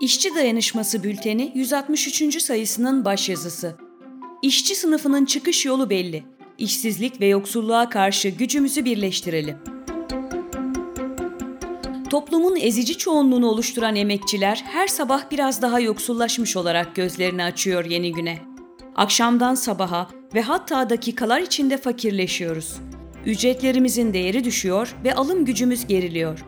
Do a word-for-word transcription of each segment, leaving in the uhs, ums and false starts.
İşçi Dayanışması Bülteni yüz altmış üçüncü sayısının başyazısı. İşçi sınıfının çıkış yolu belli. İşsizlik ve yoksulluğa karşı gücümüzü birleştirelim. Toplumun ezici çoğunluğunu oluşturan emekçiler her sabah biraz daha yoksullaşmış olarak gözlerini açıyor yeni güne. Akşamdan sabaha ve hatta dakikalar içinde fakirleşiyoruz. Ücretlerimizin değeri düşüyor ve alım gücümüz geriliyor.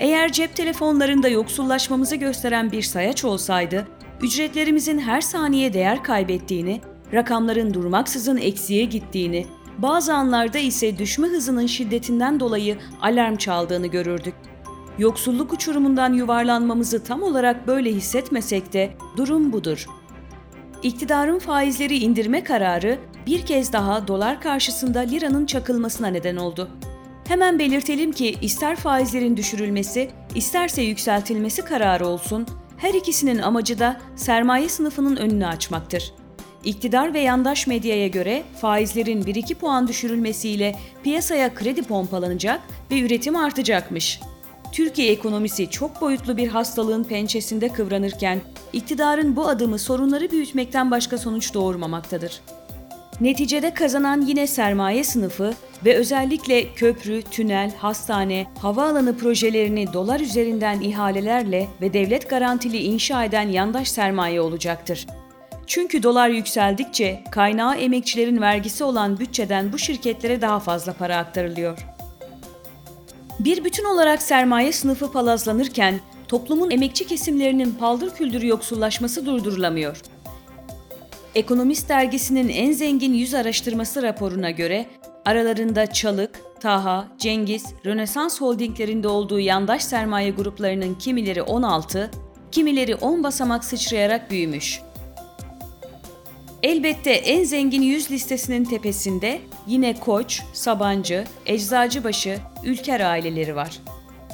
Eğer cep telefonlarında yoksullaşmamızı gösteren bir sayaç olsaydı, ücretlerimizin her saniye değer kaybettiğini, rakamların durmaksızın eksiye gittiğini, bazı anlarda ise düşme hızının şiddetinden dolayı alarm çaldığını görürdük. Yoksulluk uçurumundan yuvarlanmamızı tam olarak böyle hissetmesek de durum budur. İktidarın faizleri indirme kararı bir kez daha dolar karşısında liranın çakılmasına neden oldu. Hemen belirtelim ki ister faizlerin düşürülmesi, isterse yükseltilmesi kararı olsun, her ikisinin amacı da sermaye sınıfının önünü açmaktır. İktidar ve yandaş medyaya göre faizlerin bir iki puan düşürülmesiyle piyasaya kredi pompalanacak ve üretim artacakmış. Türkiye ekonomisi çok boyutlu bir hastalığın pençesinde kıvranırken, iktidarın bu adımı sorunları büyütmekten başka sonuç doğurmamaktadır. Neticede kazanan yine sermaye sınıfı ve özellikle köprü, tünel, hastane, havaalanı projelerini dolar üzerinden ihalelerle ve devlet garantili inşa eden yandaş sermaye olacaktır. Çünkü dolar yükseldikçe kaynağı emekçilerin vergisi olan bütçeden bu şirketlere daha fazla para aktarılıyor. Bir bütün olarak sermaye sınıfı palazlanırken toplumun emekçi kesimlerinin paldır küldür yoksullaşması durdurulamıyor. Ekonomist dergisinin en zengin yüz araştırması raporuna göre aralarında Çalık, Taha, Cengiz, Rönesans holdinglerinde olduğu yandaş sermaye gruplarının kimileri on altı, kimileri on basamak sıçrayarak büyümüş. Elbette en zengin yüz listesinin tepesinde yine Koç, Sabancı, Eczacıbaşı, Ülker aileleri var.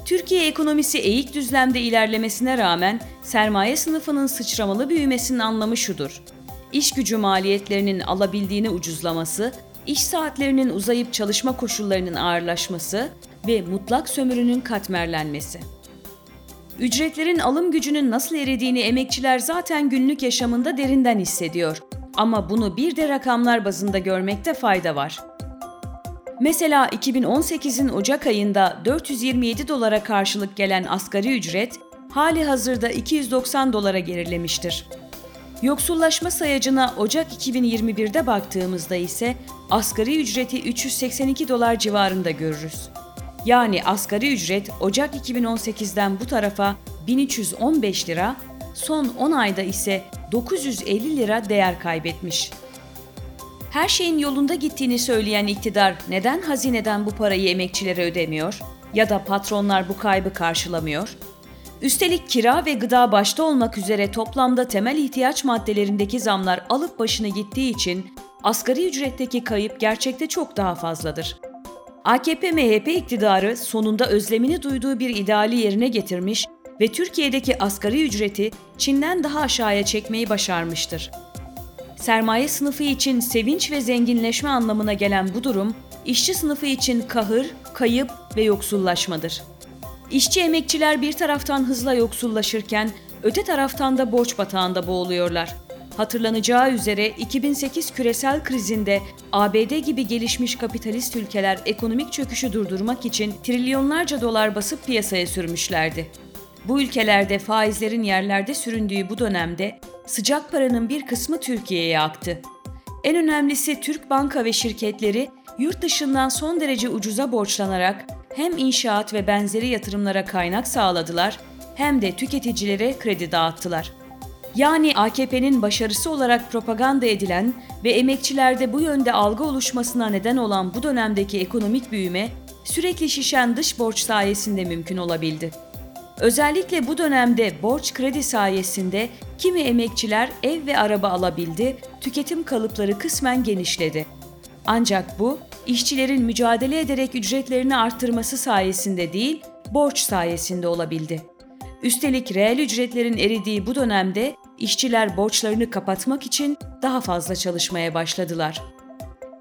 Türkiye ekonomisi eğik düzlemde ilerlemesine rağmen sermaye sınıfının sıçramalı büyümesinin anlamı şudur. İş gücü maliyetlerinin alabildiğine ucuzlaması, iş saatlerinin uzayıp çalışma koşullarının ağırlaşması ve mutlak sömürünün katmerlenmesi. Ücretlerin alım gücünün nasıl eridiğini emekçiler zaten günlük yaşamında derinden hissediyor. Ama bunu bir de rakamlar bazında görmekte fayda var. Mesela iki bin on sekizin Ocak ayında dört yüz yirmi yedi dolara karşılık gelen asgari ücret, hali hazırda iki yüz doksan dolara gerilemiştir. Yoksullaşma sayacına Ocak iki bin yirmi birde baktığımızda ise asgari ücreti üç yüz seksen iki dolar civarında görürüz. Yani asgari ücret Ocak iki bin on sekizden bu tarafa bin üç yüz on beş lira, son on ayda ise dokuz yüz elli lira değer kaybetmiş. Her şeyin yolunda gittiğini söyleyen iktidar neden hazineden bu parayı emekçilere ödemiyor ya da patronlar bu kaybı karşılamıyor? Üstelik kira ve gıda başta olmak üzere toplamda temel ihtiyaç maddelerindeki zamlar alıp başını gittiği için asgari ücretteki kayıp gerçekte çok daha fazladır. A K P M H P iktidarı sonunda özlemini duyduğu bir ideali yerine getirmiş ve Türkiye'deki asgari ücreti Çin'den daha aşağıya çekmeyi başarmıştır. Sermaye sınıfı için sevinç ve zenginleşme anlamına gelen bu durum, işçi sınıfı için kahır, kayıp ve yoksullaşmadır. İşçi emekçiler bir taraftan hızla yoksullaşırken, öte taraftan da borç batağında boğuluyorlar. Hatırlanacağı üzere iki bin sekiz küresel krizinde A B D gibi gelişmiş kapitalist ülkeler ekonomik çöküşü durdurmak için trilyonlarca dolar basıp piyasaya sürmüşlerdi. Bu ülkelerde faizlerin yerlerde süründüğü bu dönemde sıcak paranın bir kısmı Türkiye'ye aktı. En önemlisi Türk banka ve şirketleri yurt dışından son derece ucuza borçlanarak hem inşaat ve benzeri yatırımlara kaynak sağladılar hem de tüketicilere kredi dağıttılar. Yani A K P'nin başarısı olarak propaganda edilen ve emekçilerde bu yönde algı oluşmasına neden olan bu dönemdeki ekonomik büyüme sürekli şişen dış borç sayesinde mümkün olabildi. Özellikle bu dönemde borç kredi sayesinde kimi emekçiler ev ve araba alabildi, tüketim kalıpları kısmen genişledi. Ancak bu, işçilerin mücadele ederek ücretlerini arttırması sayesinde değil, borç sayesinde olabildi. Üstelik reel ücretlerin eridiği bu dönemde işçiler borçlarını kapatmak için daha fazla çalışmaya başladılar.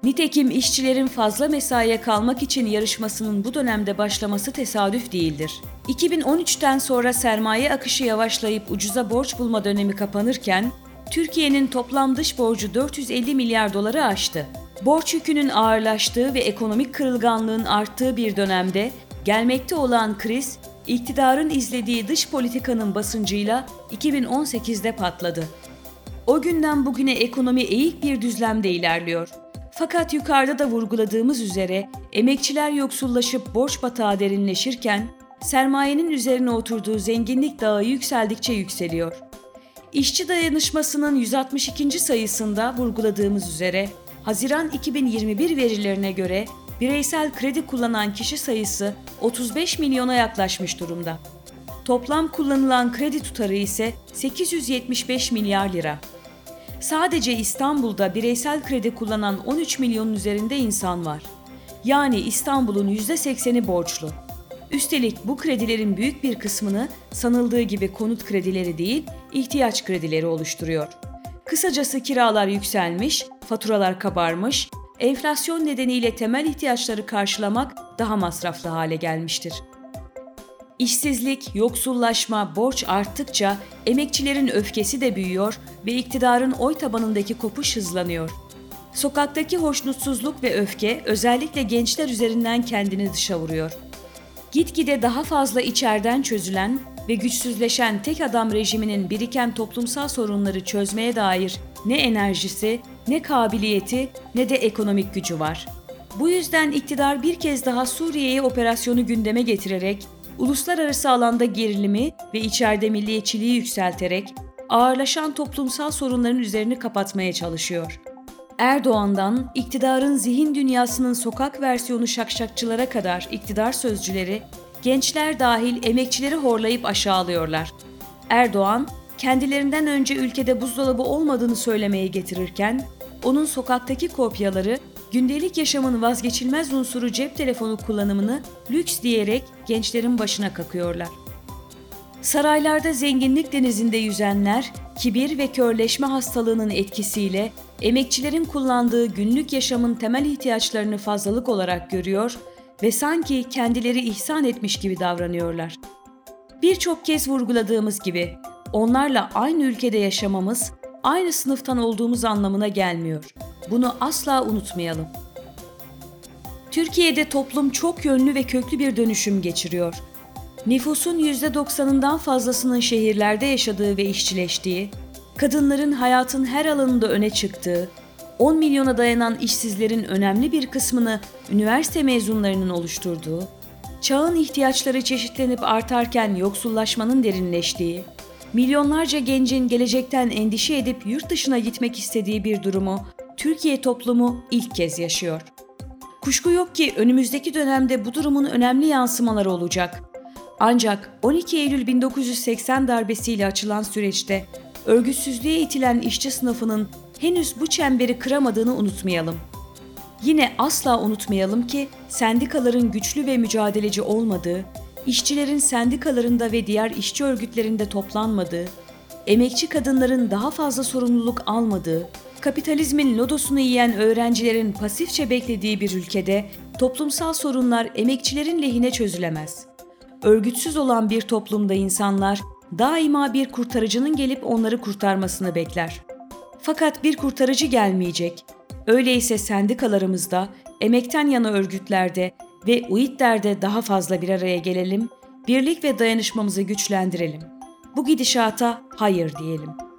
Nitekim işçilerin fazla mesaiye kalmak için yarışmasının bu dönemde başlaması tesadüf değildir. iki bin on üçten sonra sermaye akışı yavaşlayıp ucuza borç bulma dönemi kapanırken, Türkiye'nin toplam dış borcu dört yüz elli milyar doları aştı. Borç yükünün ağırlaştığı ve ekonomik kırılganlığın arttığı bir dönemde gelmekte olan kriz, iktidarın izlediği dış politikanın basıncıyla iki bin on sekizde patladı. O günden bugüne ekonomi eğik bir düzlemde ilerliyor. Fakat yukarıda da vurguladığımız üzere emekçiler yoksullaşıp borç batağı derinleşirken sermayenin üzerine oturduğu zenginlik dağı yükseldikçe yükseliyor. İşçi Dayanışması'nın yüz altmış ikinci sayısında vurguladığımız üzere Haziran iki bin yirmi bir verilerine göre bireysel kredi kullanan kişi sayısı otuz beş milyona yaklaşmış durumda. Toplam kullanılan kredi tutarı ise sekiz yüz yetmiş beş milyar lira. Sadece İstanbul'da bireysel kredi kullanan on üç milyonun üzerinde insan var. Yani İstanbul'un yüzde sekseni borçlu. Üstelik bu kredilerin büyük bir kısmını sanıldığı gibi konut kredileri değil, ihtiyaç kredileri oluşturuyor. Kısacası kiralar yükselmiş, faturalar kabarmış, enflasyon nedeniyle temel ihtiyaçları karşılamak daha masraflı hale gelmiştir. İşsizlik, yoksullaşma, borç arttıkça emekçilerin öfkesi de büyüyor ve iktidarın oy tabanındaki kopuş hızlanıyor. Sokaktaki hoşnutsuzluk ve öfke özellikle gençler üzerinden kendini dışa vuruyor. Gitgide daha fazla içeriden çözülen ve güçsüzleşen tek adam rejiminin biriken toplumsal sorunları çözmeye dair ne enerjisi, ne kabiliyeti, ne de ekonomik gücü var. Bu yüzden iktidar bir kez daha Suriye'ye operasyonu gündeme getirerek, uluslararası alanda gerilimi ve içeride milliyetçiliği yükselterek ağırlaşan toplumsal sorunların üzerini kapatmaya çalışıyor. Erdoğan'dan iktidarın zihin dünyasının sokak versiyonu şakşakçılara kadar iktidar sözcüleri, gençler dahil emekçileri horlayıp aşağılıyorlar. Erdoğan, kendilerinden önce ülkede buzdolabı olmadığını söylemeye getirirken, onun sokaktaki kopyaları, gündelik yaşamın vazgeçilmez unsuru cep telefonu kullanımını lüks diyerek gençlerin başına kakıyorlar. Saraylarda zenginlik denizinde yüzenler, kibir ve körleşme hastalığının etkisiyle emekçilerin kullandığı günlük yaşamın temel ihtiyaçlarını fazlalık olarak görüyor ve sanki kendileri ihsan etmiş gibi davranıyorlar. Birçok kez vurguladığımız gibi, onlarla aynı ülkede yaşamamız, aynı sınıftan olduğumuz anlamına gelmiyor. Bunu asla unutmayalım. Türkiye'de toplum çok yönlü ve köklü bir dönüşüm geçiriyor. Nüfusun yüzde doksanından fazlasının şehirlerde yaşadığı ve işçileştiği, kadınların hayatın her alanında öne çıktığı, on milyona dayanan işsizlerin önemli bir kısmını üniversite mezunlarının oluşturduğu, çağın ihtiyaçları çeşitlenip artarken yoksullaşmanın derinleştiği, milyonlarca gencin gelecekten endişe edip yurt dışına gitmek istediği bir durumu Türkiye toplumu ilk kez yaşıyor. Kuşku yok ki önümüzdeki dönemde bu durumun önemli yansımaları olacak. Ancak on iki Eylül bin dokuz yüz seksen darbesiyle açılan süreçte örgütsüzlüğe itilen işçi sınıfının henüz bu çemberi kıramadığını unutmayalım. Yine asla unutmayalım ki sendikaların güçlü ve mücadeleci olmadığı, işçilerin sendikalarında ve diğer işçi örgütlerinde toplanmadığı, emekçi kadınların daha fazla sorumluluk almadığı, kapitalizmin lodosunu yiyen öğrencilerin pasifçe beklediği bir ülkede toplumsal sorunlar emekçilerin lehine çözülemez. Örgütsüz olan bir toplumda insanlar daima bir kurtarıcının gelip onları kurtarmasını bekler. Fakat bir kurtarıcı gelmeyecek. Öyleyse sendikalarımızda, emekten yana örgütlerde ve U İ T'lerde daha fazla bir araya gelelim, birlik ve dayanışmamızı güçlendirelim. Bu gidişata hayır diyelim.